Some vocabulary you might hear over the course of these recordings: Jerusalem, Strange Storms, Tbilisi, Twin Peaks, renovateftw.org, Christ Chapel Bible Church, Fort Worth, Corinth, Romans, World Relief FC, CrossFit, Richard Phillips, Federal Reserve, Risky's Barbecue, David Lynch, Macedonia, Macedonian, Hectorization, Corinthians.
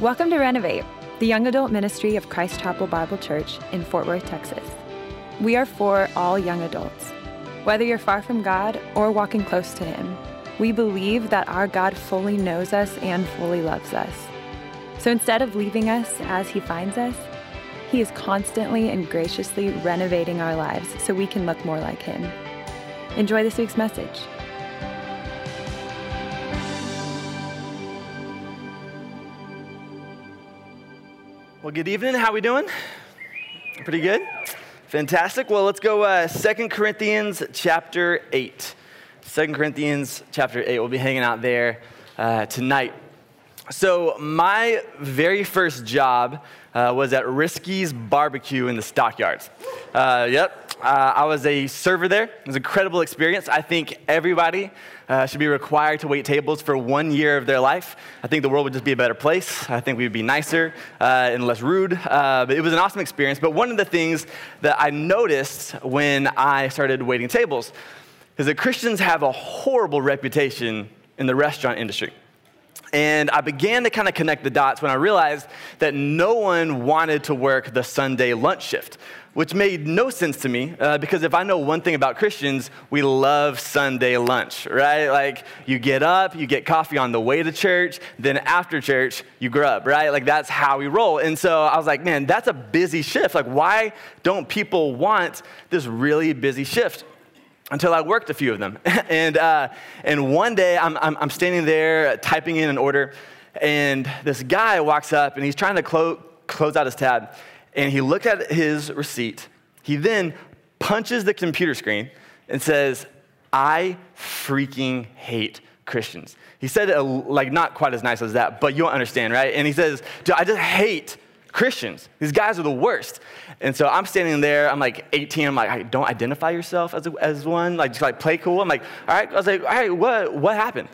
Welcome to Renovate, the young adult ministry of Christ Chapel Bible Church in Fort Worth, Texas. We are for all young adults. Whether you're far from God or walking close to Him, we believe that our God fully knows us and fully loves us. So instead of leaving us as He finds us, He is constantly and graciously renovating our lives so we can look more like Him. Enjoy this week's message. Well, good evening. How we doing? Pretty good? Fantastic. Well, let's go 2 Corinthians chapter 8. 2 Corinthians chapter 8. We'll be hanging out there tonight. So my very first job was at Risky's Barbecue in the Stockyards. I was a server there. It was an incredible experience. I think everybody should be required to wait tables for 1 year of their life. I think the world would just be a better place. I think we'd be nicer and less rude. But it was an awesome experience. But one of the things that I noticed when I started waiting tables is that Christians have a horrible reputation in the restaurant industry. And I began to kind of connect the dots when I realized that no one wanted to work the Sunday lunch shift, which made no sense to me because if I know one thing about Christians, we love Sunday lunch, right? Like you get up, you get coffee on the way to church, then after church, you grub, right? Like that's how we roll. And so I was like, man, that's a busy shift. Like why don't people want this really busy shift? Until I worked a few of them. and one day I'm standing there typing in an order, and this guy walks up and he's trying to close out his tab, and he looked at his receipt. He then punches the computer screen and says, "I freaking hate Christians." He said it like not quite as nice as that, but you don't understand, right? And he says, "Dude, I just hate Christians. These guys are the worst." And so I'm standing there. I'm like 18. I'm like, "I don't identify yourself as one. Like, just like play cool." I'm like, "All right." I was like, "All right, what happened?"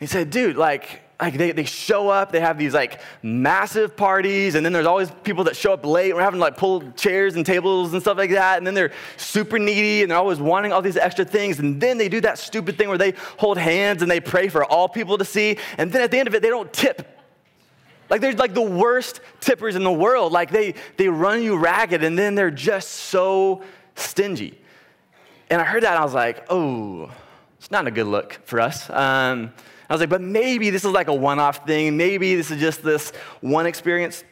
He said, "Dude, like they show up. They have these like massive parties, and then there's always people that show up late. We're having to like pull chairs and tables and stuff like that. And then they're super needy, and they're always wanting all these extra things. And then they do that stupid thing where they hold hands and they pray for all people to see. And then at the end of it, they don't tip." Like they're like the worst tippers in the world. Like they run you ragged, and then they're just so stingy. And I heard that, and I was like, "Oh, it's not a good look for us." I was like, "But maybe this is like a one-off thing. Maybe this is just this one experience."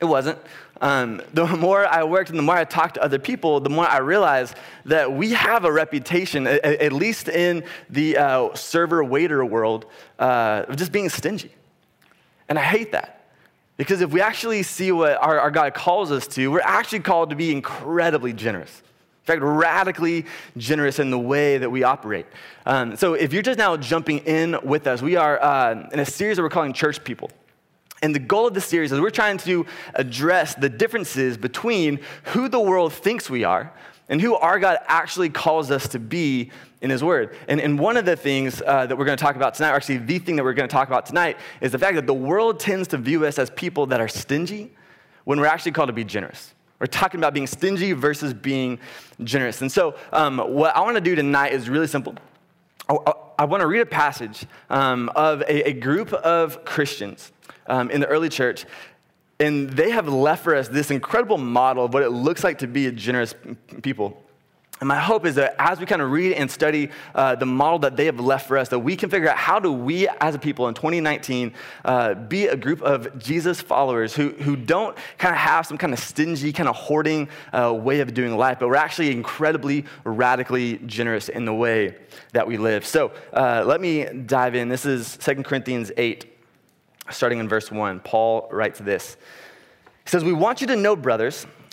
It wasn't. The more I worked and the more I talked to other people, the more I realized that we have a reputation, at least in the server-waiter world, of just being stingy. And I hate that, because if we actually see what our God calls us to, we're actually called to be incredibly generous. In fact, radically generous in the way that we operate. So if you're just now jumping in with us, we are in a series that we're calling Church People. And the goal of this series is we're trying to address the differences between who the world thinks we are and who our God actually calls us to be in His Word. And one of the things that we're going to talk about tonight, or actually the thing that we're going to talk about tonight, is the fact that the world tends to view us as people that are stingy when we're actually called to be generous. We're talking about being stingy versus being generous. And so what I want to do tonight is really simple. I want to read a passage of a group of Christians in the early church. And they have left for us this incredible model of what it looks like to be a generous people. And my hope is that as we kind of read and study the model that they have left for us, that we can figure out how do we as a people in 2019 be a group of Jesus followers who don't kind of have some kind of stingy, kind of hoarding way of doing life, but we're actually incredibly, radically generous in the way that we live. So let me dive in. This is 2 Corinthians 8. Starting in verse 1, Paul writes this. He says, "We want you to know, brothers,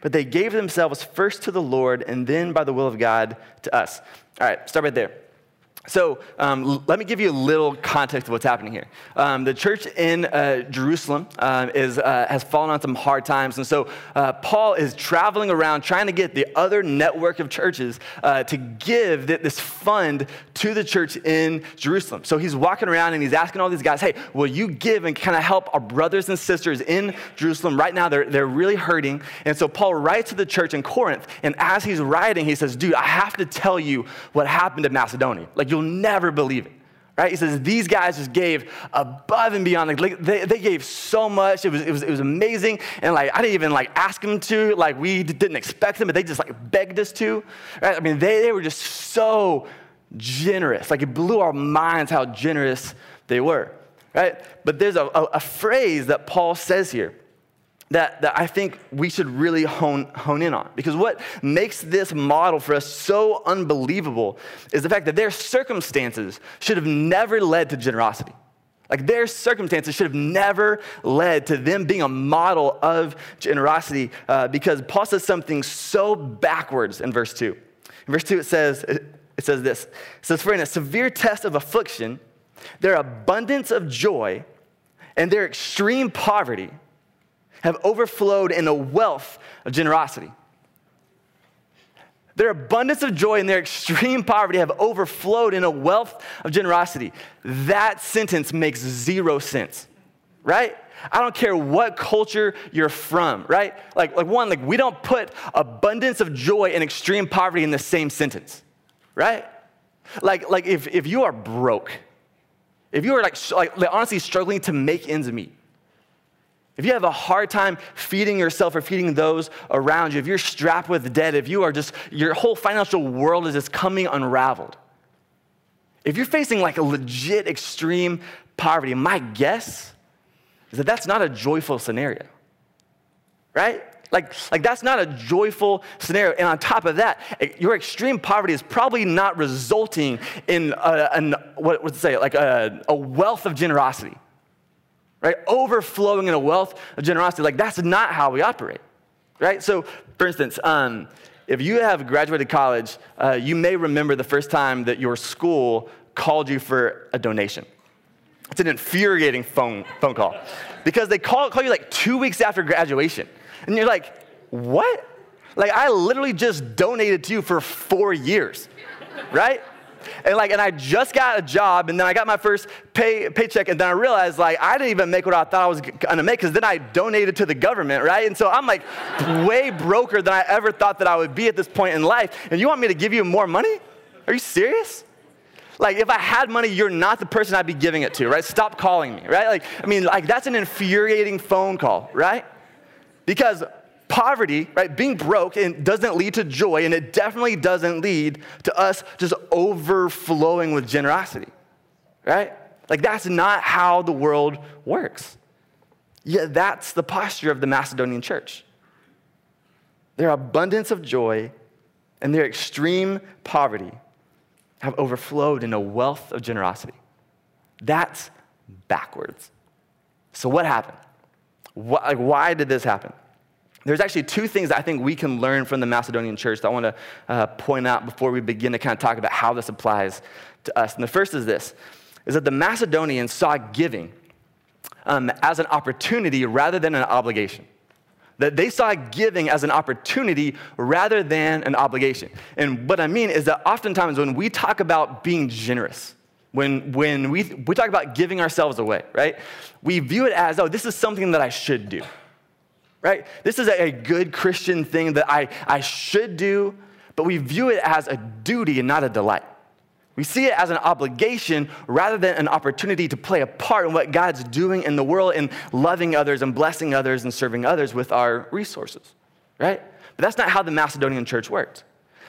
but they gave themselves first to the Lord and then by the will of God to us." All right, start right there. So let me give you a little context of what's happening here. The church in Jerusalem has fallen on some hard times. And so Paul is traveling around trying to get the other network of churches to give this fund to the church in Jerusalem. So he's walking around and he's asking all these guys, hey, will you give and kind of help our brothers and sisters in Jerusalem? Right now, they're really hurting. And so Paul writes to the church in Corinth. And as he's writing, he says, dude, I have to tell you what happened to Macedonia. Like, you'll never believe it, right? He says, these guys just gave above and beyond. Like, they gave so much. It was amazing. And like, I didn't even like ask them to, like we didn't expect them, but they just like begged us to, right? I mean, they were just so generous. Like, it blew our minds how generous they were, right? But there's a phrase that Paul says here that I think we should really hone in on. Because what makes this model for us so unbelievable is the fact that their circumstances should have never led to generosity. Like, their circumstances should have never led to them being a model of generosity, because Paul says something so backwards in verse 2. In verse 2, it says this. It says, for in a severe test of affliction, their abundance of joy and their extreme poverty have overflowed in a wealth of generosity. Their abundance of joy and their extreme poverty have overflowed in a wealth of generosity. That sentence makes zero sense, right? I don't care what culture you're from, right? Like we don't put abundance of joy and extreme poverty in the same sentence, right? Like if you are broke, if you are like honestly struggling to make ends meet, if you have a hard time feeding yourself or feeding those around you, if you're strapped with debt, if you are just, your whole financial world is just coming unraveled, if you're facing like a legit extreme poverty, my guess is that that's not a joyful scenario, right? Like that's not a joyful scenario. And on top of that, your extreme poverty is probably not resulting in a wealth of generosity, right? Overflowing in a wealth of generosity. Like, that's not how we operate, right? So, for instance, if you have graduated college, you may remember the first time that your school called you for a donation. It's an infuriating phone call because they call you like 2 weeks after graduation. And you're like, what? Like, I literally just donated to you for 4 years, right? And I just got a job, and then I got my first paycheck, and then I realized, like, I didn't even make what I thought I was gonna make, because then I donated to the government, right? And so I'm like way broker than I ever thought that I would be at this point in life. And you want me to give you more money? Are you serious? Like, if I had money, you're not the person I'd be giving it to, right? Stop calling me, right? Like, I mean, like, that's an infuriating phone call, right? Because poverty, right, being broke, and doesn't lead to joy, and it definitely doesn't lead to us just overflowing with generosity, right? Like, that's not how the world works. Yet that's the posture of the Macedonian church. Their abundance of joy and their extreme poverty have overflowed in a wealth of generosity. That's backwards. So what happened? Why did this happen? There's actually two things that I think we can learn from the Macedonian church that I want to point out before we begin to kind of talk about how this applies to us. And the first is this, is that the Macedonians saw giving as an opportunity rather than an obligation. That they saw giving as an opportunity rather than an obligation. And what I mean is that oftentimes when we talk about being generous, when we talk about giving ourselves away, right, we view it as, oh, this is something that I should do. Right? This is a good Christian thing that I should do, but we view it as a duty and not a delight. We see it as an obligation rather than an opportunity to play a part in what God's doing in the world and loving others and blessing others and serving others with our resources, right? But that's not how the Macedonian church worked.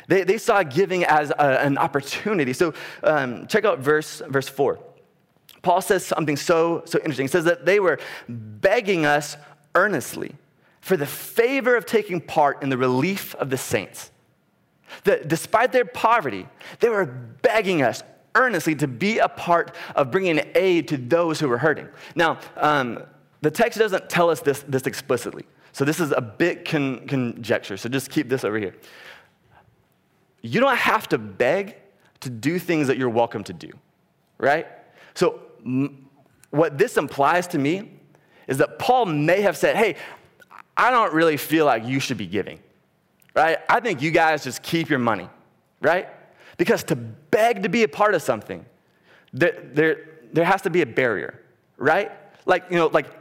They saw giving as an opportunity. So check out verse 4. Paul says something so interesting. He says that they were begging us earnestly for the favor of taking part in the relief of the saints. That despite their poverty, they were begging us earnestly to be a part of bringing aid to those who were hurting. Now, the text doesn't tell us this explicitly, so this is a bit conjecture, so just keep this over here. You don't have to beg to do things that you're welcome to do, right? So what this implies to me is that Paul may have said, hey, I don't really feel like you should be giving, right? I think you guys just keep your money, right? Because to beg to be a part of something, there has to be a barrier, right? Like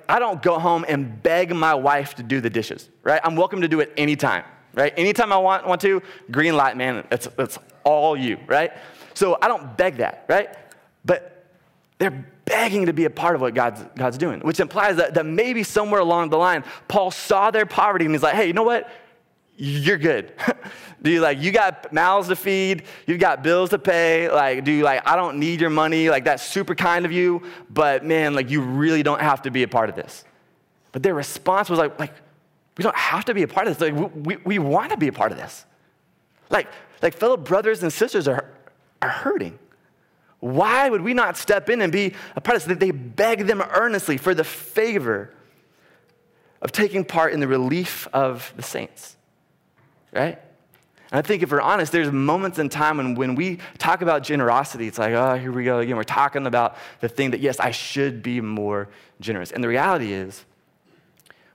I don't go home and beg my wife to do the dishes, right? I'm welcome to do it anytime, right? Anytime I want to, green light, man, it's all you, right? So I don't beg that, right? But they're begging to be a part of what God's doing, which implies that maybe somewhere along the line, Paul saw their poverty and he's like, hey, you know what? You're good. Dude, like, you got mouths to feed, you've got bills to pay, like, dude, like, I don't need your money, like, that's super kind of you, but man, like, you really don't have to be a part of this. But their response was like, we don't have to be a part of this, like, we want to be a part of this. Like fellow brothers and sisters are hurting. Why would we not step in and be a part of this? They beg them earnestly for the favor of taking part in the relief of the saints. Right? And I think if we're honest, there's moments in time when we talk about generosity, it's like, oh, here we go again. We're talking about the thing that, yes, I should be more generous. And the reality is,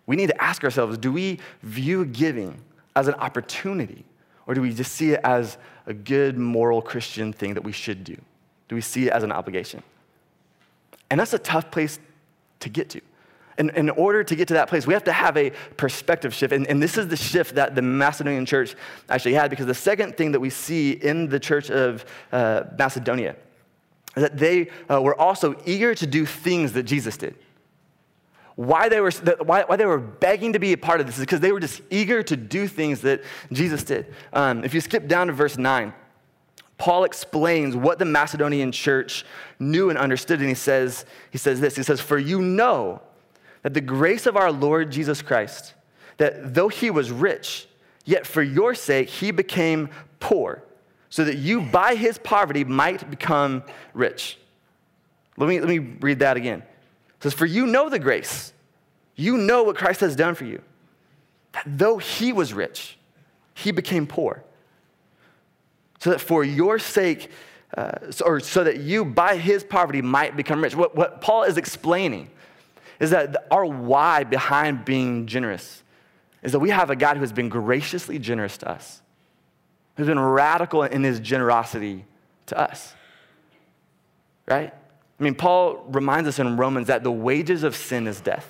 we need to ask ourselves, do we view giving as an opportunity, or do we just see it as a good moral Christian thing that we should do? Do we see it as an obligation? And that's a tough place to get to. And in order to get to that place, we have to have a perspective shift. And this is the shift that the Macedonian church actually had, because the second thing that we see in the church of Macedonia is that they were also eager to do things that Jesus did. Why they were begging to be a part of this is because they were just eager to do things that Jesus did. If you skip down to verse 9, Paul explains what the Macedonian church knew and understood, and he says this. He says, "For you know that the grace of our Lord Jesus Christ, that though he was rich, yet for your sake he became poor, so that you by his poverty might become rich." Let me read that again. It says, "For you know the grace, you know what Christ has done for you, that though he was rich, he became poor, so that for your sake, so that you by his poverty might become rich." What Paul is explaining is that our why behind being generous is that we have a God who has been graciously generous to us, who's been radical in his generosity to us, right? I mean, Paul reminds us in Romans that the wages of sin is death,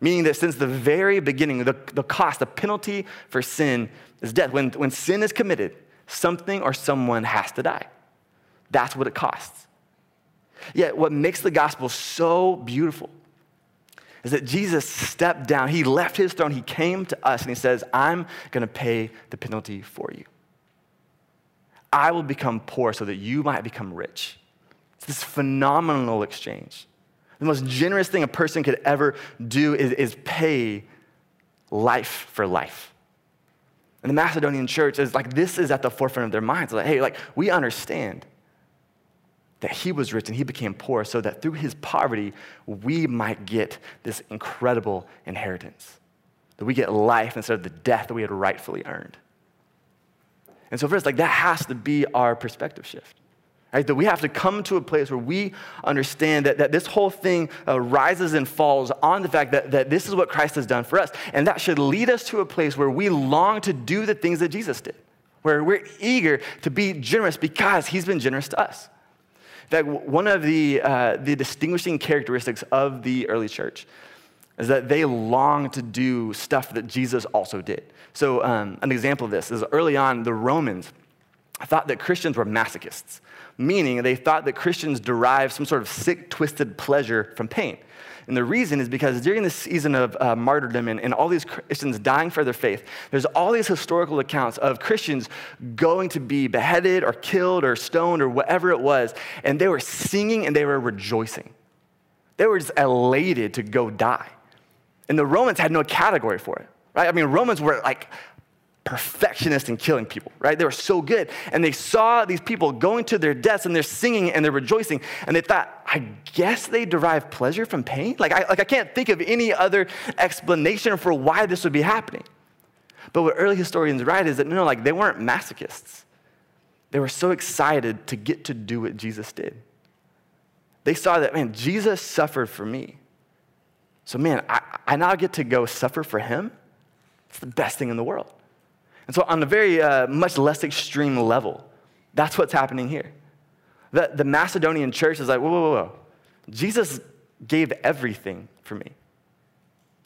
meaning that since the very beginning, the cost, the penalty for sin is death. When sin is committed, something or someone has to die. That's what it costs. Yet what makes the gospel so beautiful is that Jesus stepped down. He left his throne. He came to us, and he says, I'm going to pay the penalty for you. I will become poor so that you might become rich. It's this phenomenal exchange. The most generous thing a person could ever do is pay life for life. And the Macedonian church is like, this is at the forefront of their minds. Like, hey, like, we understand that he was rich and he became poor so that through his poverty, we might get this incredible inheritance, that we get life instead of the death that we had rightfully earned. And so first, like, that has to be our perspective shift, right? That we have to come to a place where we understand that this whole thing rises and falls on the fact that this is what Christ has done for us. And that should lead us to a place where we long to do the things that Jesus did, where we're eager to be generous because he's been generous to us. That one of the distinguishing characteristics of the early church is that they longed to do stuff that Jesus also did. So an example of this is early on, the Romans thought that Christians were masochists, meaning they thought that Christians derived some sort of sick, twisted pleasure from pain. And the reason is because during the season of martyrdom and all these Christians dying for their faith, there's all these historical accounts of Christians going to be beheaded or killed or stoned or whatever it was, and they were singing and they were rejoicing. They were just elated to go die. And the Romans had no category for it, right? I mean, Romans were like perfectionists in killing people, right? They were so good. And they saw these people going to their deaths and they're singing and they're rejoicing. And they thought, I guess they derive pleasure from pain? Like I can't think of any other explanation for why this would be happening. But what early historians write is that, no, like, they weren't masochists. They were so excited to get to do what Jesus did. They saw that, man, Jesus suffered for me. So, man, I now get to go suffer for him? It's the best thing in the world. And so on a very much less extreme level, that's what's happening here. The Macedonian church is like, whoa, whoa, whoa. Jesus gave everything for me.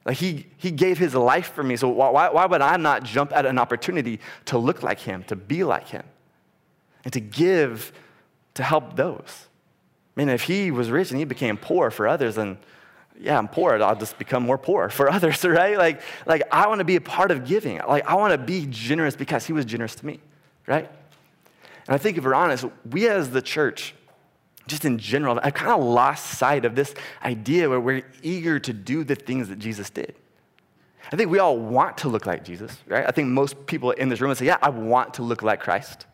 Like he gave his life for me, so why would I not jump at an opportunity to look like him, to be like him, and to give to help those? I mean, if he was rich and he became poor for others, then yeah, I'm poor, I'll just become more poor for others, right? Like I want to be a part of giving. Like I want to be generous because he was generous to me, right? And I think if we're honest, we as the church, just in general, I've kind of lost sight of this idea where we're eager to do the things that Jesus did. I think we all want to look like Jesus, right? I think most people in this room would say, yeah, I want to look like Christ.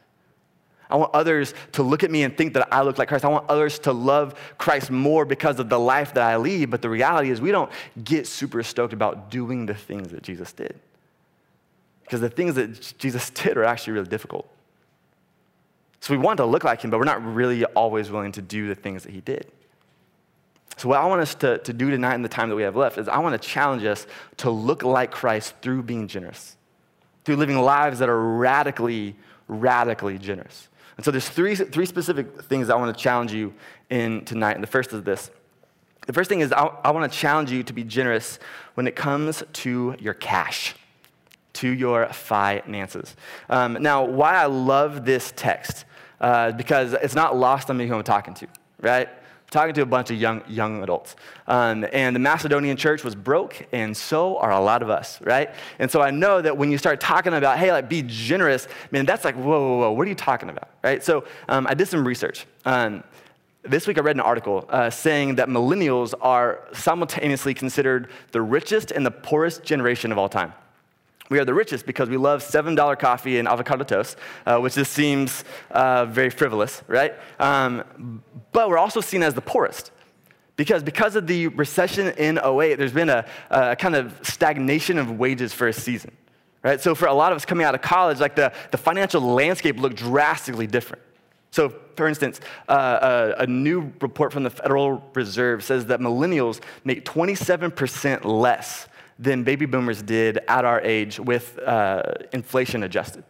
I want others to look at me and think that I look like Christ. I want others to love Christ more because of the life that I lead. But the reality is we don't get super stoked about doing the things that Jesus did, because the things that Jesus did are actually really difficult. So we want to look like him, but we're not really always willing to do the things that he did. So what I want us to do tonight in the time that we have left is I want to challenge us to look like Christ through being generous, through living lives that are radically, radically generous. And so there's three specific things I want to challenge you in tonight. And the first is this. The first thing is I want to challenge you to be generous when it comes to your cash, to your finances. Now, why I love this text, because it's not lost on me who I'm talking to, right? I'm talking to a bunch of young adults. And the Macedonian church was broke, and so are a lot of us, right? And so I know that when you start talking about, hey, like, be generous, man, that's like, whoa, whoa, whoa, what are you talking about, right? So I did some research. This week I read an article saying that millennials are simultaneously considered the richest and the poorest generation of all time. We are the richest because we love $7 coffee and avocado toast, which just seems very frivolous, right? But we're also seen as the poorest because of the recession in 2008, there's been a kind of stagnation of wages for a season, right? So for a lot of us coming out of college, like the financial landscape looked drastically different. So for instance, a new report from the Federal Reserve says that millennials make 27% less than baby boomers did at our age with inflation adjusted,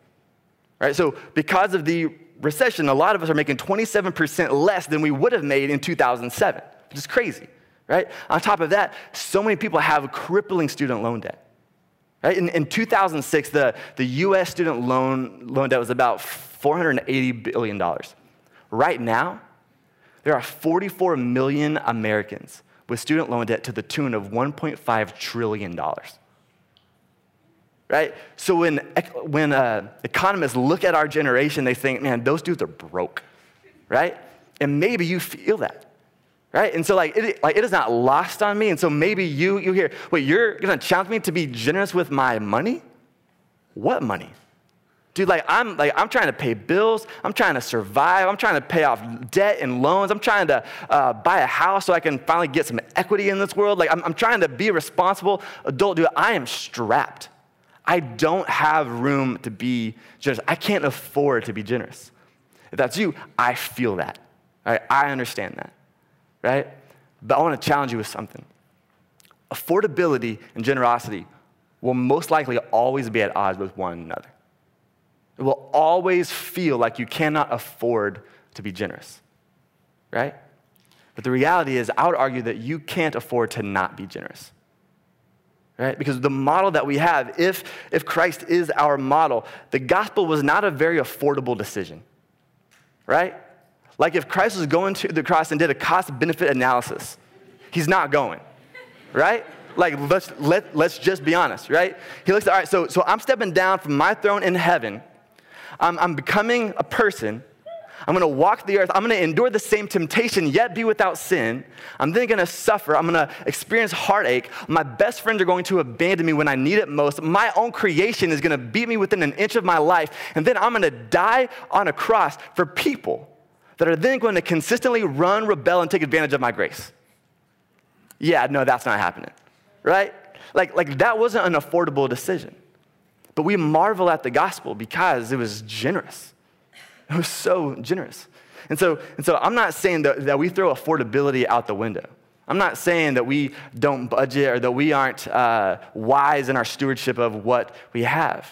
right? So because of the recession, a lot of us are making 27% less than we would have made in 2007, which is crazy, right? On top of that, so many people have crippling student loan debt, right? In 2006, the U.S. student loan debt was about $480 billion. Right now, there are 44 million Americans with student loan debt to the tune of $1.5 trillion, right? So when economists look at our generation, they think, man, those dudes are broke, right? And maybe you feel that, right? And so it is not lost on me, and so maybe you hear, wait, you're gonna challenge me to be generous with my money? What money? Dude, I'm trying to pay bills. I'm trying to survive. I'm trying to pay off debt and loans. I'm trying to buy a house so I can finally get some equity in this world. Like, I'm trying to be a responsible adult. Dude, I am strapped. I don't have room to be generous. I can't afford to be generous. If that's you, I feel that. All right? I understand that, right? But I want to challenge you with something. Affordability and generosity will most likely always be at odds with one another. It will always feel like you cannot afford to be generous, right? But the reality is, I would argue that you can't afford to not be generous, right? Because the model that we have, if Christ is our model, the gospel was not a very affordable decision, right? Like if Christ was going to the cross and did a cost-benefit analysis, he's not going, right? Like, let's just be honest, right? He looks at, all right, so I'm stepping down from my throne in heaven. I'm becoming a person. I'm going to walk the earth. I'm going to endure the same temptation, yet be without sin. I'm then going to suffer. I'm going to experience heartache. My best friends are going to abandon me when I need it most. My own creation is going to beat me within an inch of my life. And then I'm going to die on a cross for people that are then going to consistently run, rebel, and take advantage of my grace. Yeah, no, that's not happening, right? Like that wasn't an affordable decision. But we marvel at the gospel because it was generous. It was so generous. And so I'm not saying that we throw affordability out the window. I'm not saying that we don't budget or that we aren't wise in our stewardship of what we have.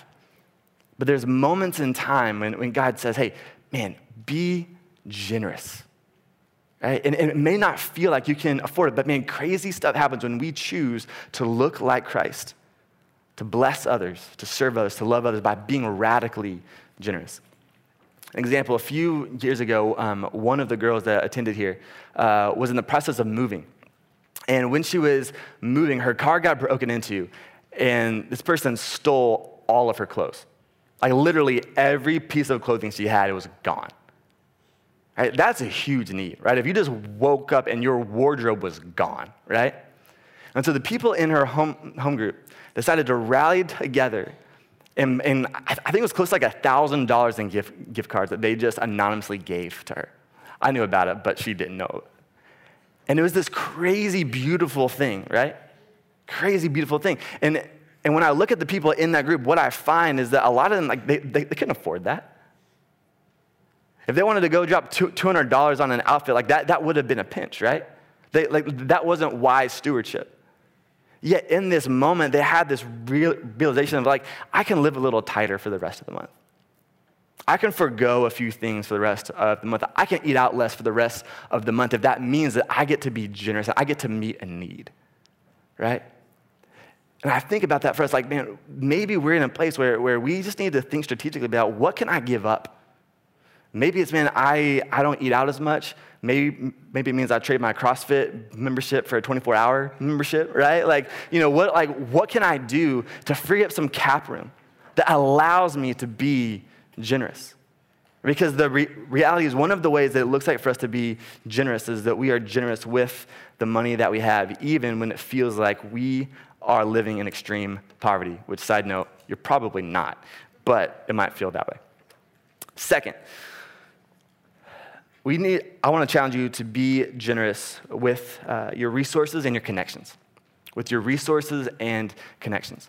But there's moments in time when God says, hey, man, be generous. Right? And it may not feel like you can afford it, but man, crazy stuff happens when we choose to look like Christ, to bless others, to serve others, to love others by being radically generous. An example, a few years ago, one of the girls that attended here was in the process of moving. And when she was moving, her car got broken into, and this person stole all of her clothes. Like literally every piece of clothing she had, it was gone. Right? That's a huge need, right? If you just woke up and your wardrobe was gone, right? And so the people in her home group decided to rally together, and I think it was close to like $1,000 in gift cards that they just anonymously gave to her. I knew about it, but she didn't know. And it was this crazy, beautiful thing, right? Crazy, beautiful thing. And when I look at the people in that group, what I find is that a lot of them, like they couldn't afford that. If they wanted to go drop $200 on an outfit like that would have been a pinch, right? That wasn't wise stewardship. Yet in this moment, they had this realization of like, I can live a little tighter for the rest of the month. I can forgo a few things for the rest of the month. I can eat out less for the rest of the month if that means that I get to be generous and I get to meet a need, right? And I think about that for us, like, man, maybe we're in a place where we just need to think strategically about what can I give up? Maybe it's, man, I don't eat out as much. Maybe it means I trade my CrossFit membership for a 24-hour membership, right? Like, you know, what can I do to free up some cap room that allows me to be generous? Because the reality is one of the ways that it looks like for us to be generous is that we are generous with the money that we have, even when it feels like we are living in extreme poverty, which, side note, you're probably not, but it might feel that way. Second, I want to challenge you to be generous with your resources and your connections. With your resources and connections.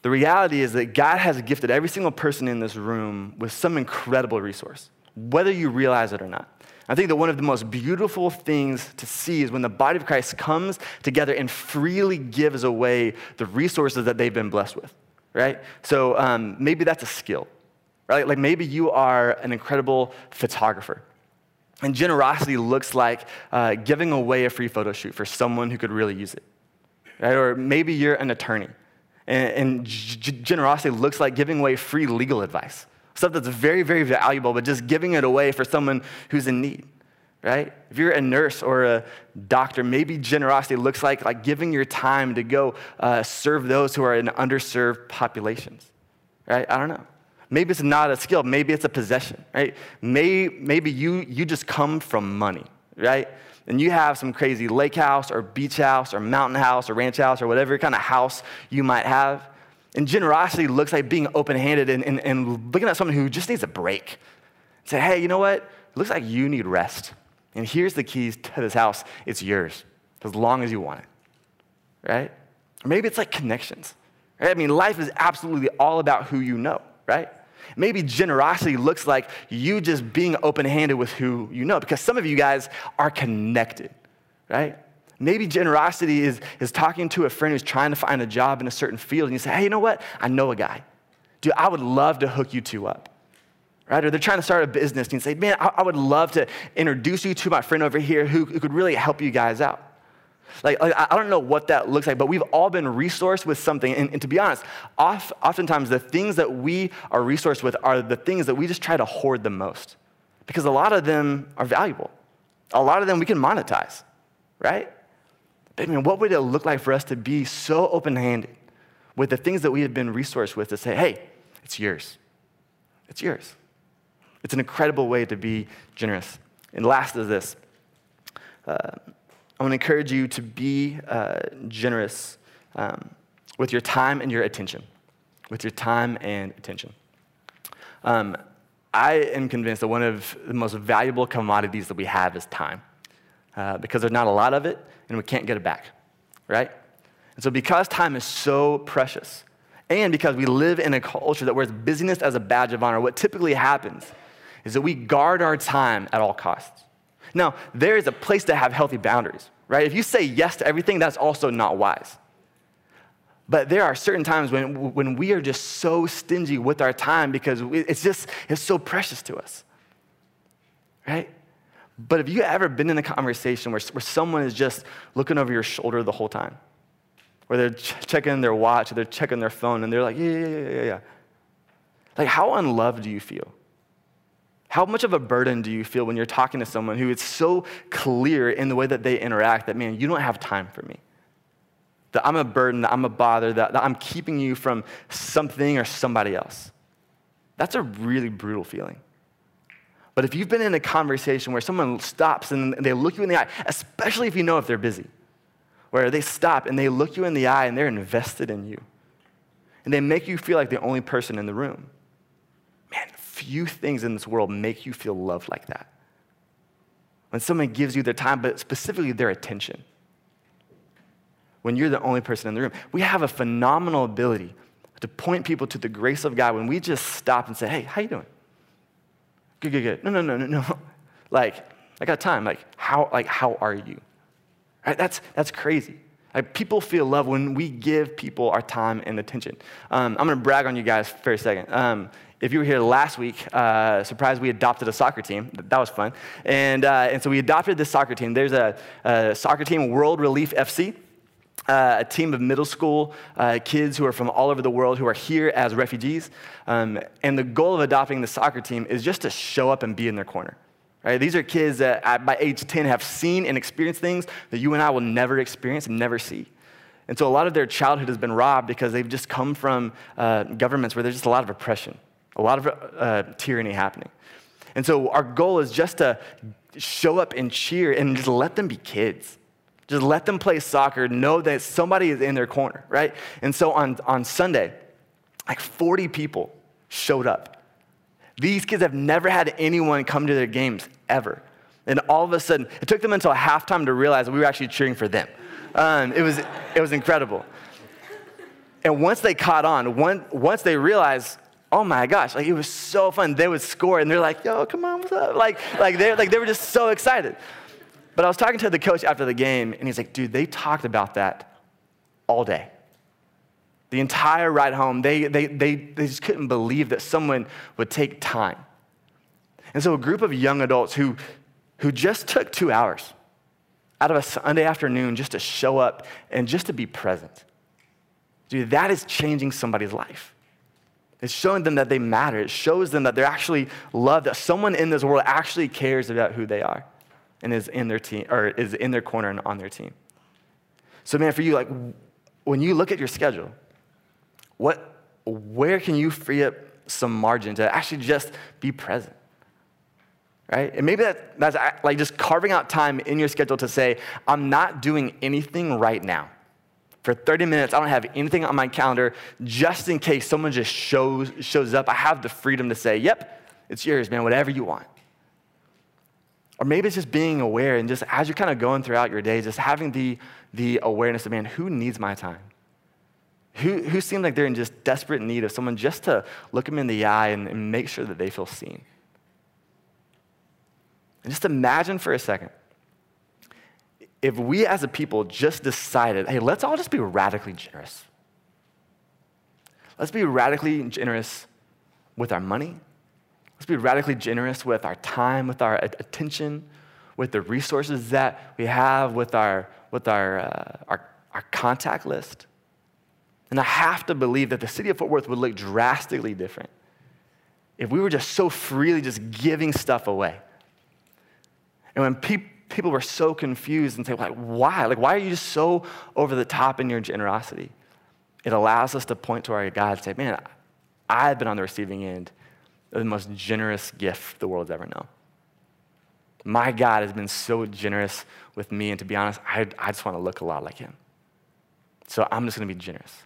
The reality is that God has gifted every single person in this room with some incredible resource, whether you realize it or not. I think that one of the most beautiful things to see is when the body of Christ comes together and freely gives away the resources that they've been blessed with, right? So maybe that's a skill, right? Like maybe you are an incredible photographer. And generosity looks like giving away a free photo shoot for someone who could really use it, right? Or maybe you're an attorney. And generosity looks like giving away free legal advice, stuff that's very, very valuable, but just giving it away for someone who's in need, right? If you're a nurse or a doctor, maybe generosity looks like giving your time to go serve those who are in underserved populations, right? I don't know. Maybe it's not a skill. Maybe it's a possession, right? Maybe you just come from money, right? And you have some crazy lake house or beach house or mountain house or ranch house or whatever kind of house you might have. And generosity looks like being open-handed and looking at someone who just needs a break. Say, hey, you know what? It looks like you need rest. And here's the keys to this house. It's yours as long as you want it, right? Or maybe it's like connections, right? I mean, life is absolutely all about who you know, right? Maybe generosity looks like you just being open-handed with who you know, because some of you guys are connected, right? Maybe generosity is talking to a friend who's trying to find a job in a certain field, and you say, hey, you know what? I know a guy. Dude, I would love to hook you two up, right? Or they're trying to start a business, and you say, man, I would love to introduce you to my friend over here who could really help you guys out. Like, I don't know what that looks like, but we've all been resourced with something. And to be honest, oftentimes the things that we are resourced with are the things that we just try to hoard the most, because a lot of them are valuable. A lot of them we can monetize, right? But I mean, what would it look like for us to be so open-handed with the things that we have been resourced with to say, hey, it's yours. It's yours. It's an incredible way to be generous. And last is this. I want to encourage you to be generous with your time and your attention. With your time and attention. I am convinced that one of the most valuable commodities that we have is time, because there's not a lot of it, and we can't get it back, right? And so because time is so precious, and because we live in a culture that wears busyness as a badge of honor, what typically happens is that we guard our time at all costs. Now, there is a place to have healthy boundaries, right? If you say yes to everything, that's also not wise. But there are certain times when we are just so stingy with our time because it's so precious to us, right? But have you ever been in a conversation where someone is just looking over your shoulder the whole time? Where they're checking their watch, or they're checking their phone, and they're like, yeah. Like, how unloved do you feel? How much of a burden do you feel when you're talking to someone who is so clear in the way that they interact that, man, you don't have time for me? That I'm a burden, that I'm a bother, that I'm keeping you from something or somebody else. That's a really brutal feeling. But if you've been in a conversation where someone stops and they look you in the eye, especially if they're busy, where they stop and they look you in the eye and they're invested in you, and they make you feel like the only person in the room. Man, few things in this world make you feel loved like that. When someone gives you their time, but specifically their attention, when you're the only person in the room, we have a phenomenal ability to point people to the grace of God when we just stop and say, hey, how you doing? Good. No. Like, I got time. Like how are you? Right? That's crazy. Like, people feel love when we give people our time and attention. I'm going to brag on you guys for a second. If you were here last week, surprise, we adopted a soccer team. That was fun. And so we adopted this soccer team. There's a soccer team, World Relief FC, a team of middle school kids who are from all over the world who are here as refugees. And the goal of adopting the soccer team is just to show up and be in their corner. Right? These are kids that by age 10 have seen and experienced things that you and I will never experience and never see. And so a lot of their childhood has been robbed because they've just come from governments where there's just a lot of oppression, a lot of tyranny happening. And so our goal is just to show up and cheer and just let them be kids. Just let them play soccer, know that somebody is in their corner, right? And so on Sunday, like 40 people showed up. These kids have never had anyone come to their games, ever. And all of a sudden, it took them until halftime to realize that we were actually cheering for them. It was incredible. And once they caught on, once they realized, oh my gosh, like it was so fun. They would score, and they're like, yo, come on, what's up? They were just so excited. But I was talking to the coach after the game, and he's like, dude, they talked about that all day. The entire ride home, they just couldn't believe that someone would take time. And so a group of young adults who just took 2 hours out of a Sunday afternoon just to show up and just to be present. Dude, that is changing somebody's life. It's showing them that they matter. It shows them that they're actually loved, that someone in this world actually cares about who they are and is in their team or is in their corner and on their team. So man, for you, like when you look at your schedule, where can you free up some margin to actually just be present, right? And maybe that's like just carving out time in your schedule to say, I'm not doing anything right now. For 30 minutes, I don't have anything on my calendar just in case someone just shows up. I have the freedom to say, yep, it's yours, man, whatever you want. Or maybe it's just being aware and just as you're kind of going throughout your day, just having the awareness of, man, who needs my time? Who seem like they're in just desperate need of someone just to look them in the eye and make sure that they feel seen. And just imagine for a second, if we as a people just decided, hey, let's all just be radically generous. Let's be radically generous with our money. Let's be radically generous with our time, with our attention, with the resources that we have, with our contact list. And I have to believe that the city of Fort Worth would look drastically different if we were just so freely just giving stuff away. And when people were so confused and say, like, why? Like, why are you just so over the top in your generosity? It allows us to point to our God and say, man, I've been on the receiving end of the most generous gift the world's ever known. My God has been so generous with me, and to be honest, I just want to look a lot like him. So I'm just going to be generous.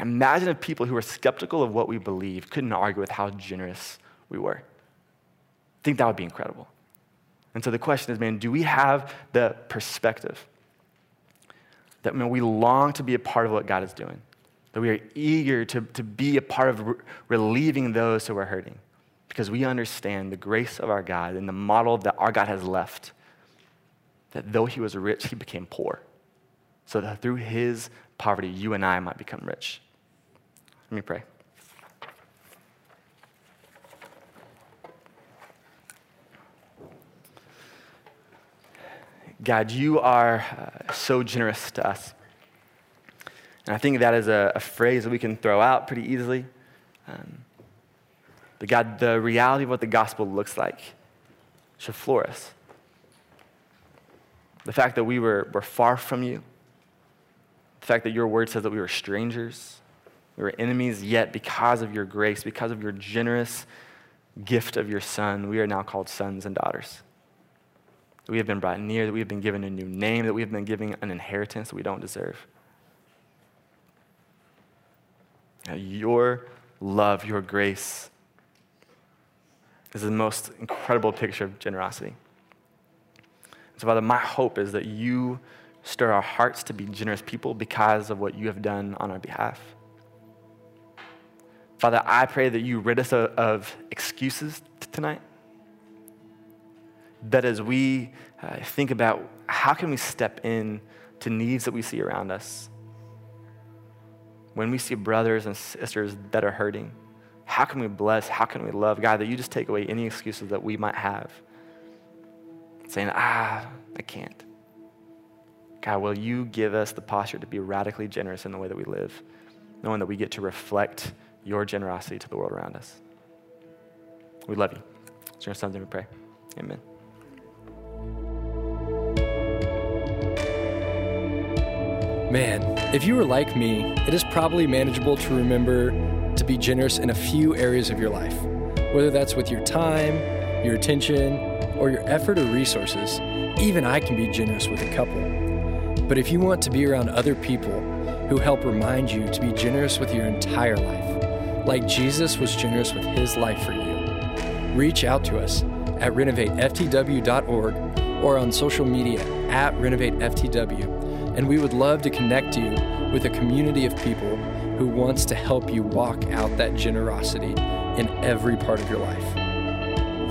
Imagine if people who were skeptical of what we believe couldn't argue with how generous we were. I think that would be incredible. And so the question is, man, do we have the perspective that, man, we long to be a part of what God is doing, that we are eager to be a part of relieving those who are hurting, because we understand the grace of our God and the model that our God has left, that though he was rich, he became poor, so that through his poverty, you and I might become rich. Let me pray. God, you are so generous to us. And I think that is a phrase that we can throw out pretty easily. But God, the reality of what the gospel looks like should floor us. The fact that we were far from you, the fact that your word says that we were strangers, we were enemies, yet because of your grace, because of your generous gift of your son, we are now called sons and daughters. We have been brought near, that we have been given a new name, that we have been given an inheritance that we don't deserve. Now, your love, your grace is the most incredible picture of generosity. So, Father, my hope is that you stir our hearts to be generous people because of what you have done on our behalf. Father, I pray that you rid us of excuses tonight. That as we think about how can we step in to needs that we see around us, when we see brothers and sisters that are hurting, how can we bless? How can we love? God, that you just take away any excuses that we might have, saying, I can't. God, will you give us the posture to be radically generous in the way that we live, knowing that we get to reflect your generosity to the world around us. We love you. It's your son's name we pray. Amen. Man, if you were like me, it is probably manageable to remember to be generous in a few areas of your life, whether that's with your time, your attention, or your effort or resources. Even I can be generous with a couple. But if you want to be around other people who help remind you to be generous with your entire life, like Jesus was generous with his life for you, reach out to us at renovateftw.org or on social media at renovateftw. And we would love to connect you with a community of people who wants to help you walk out that generosity in every part of your life.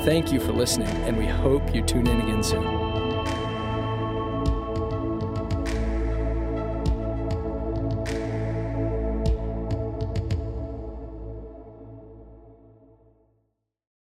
Thank you for listening, and we hope you tune in again soon.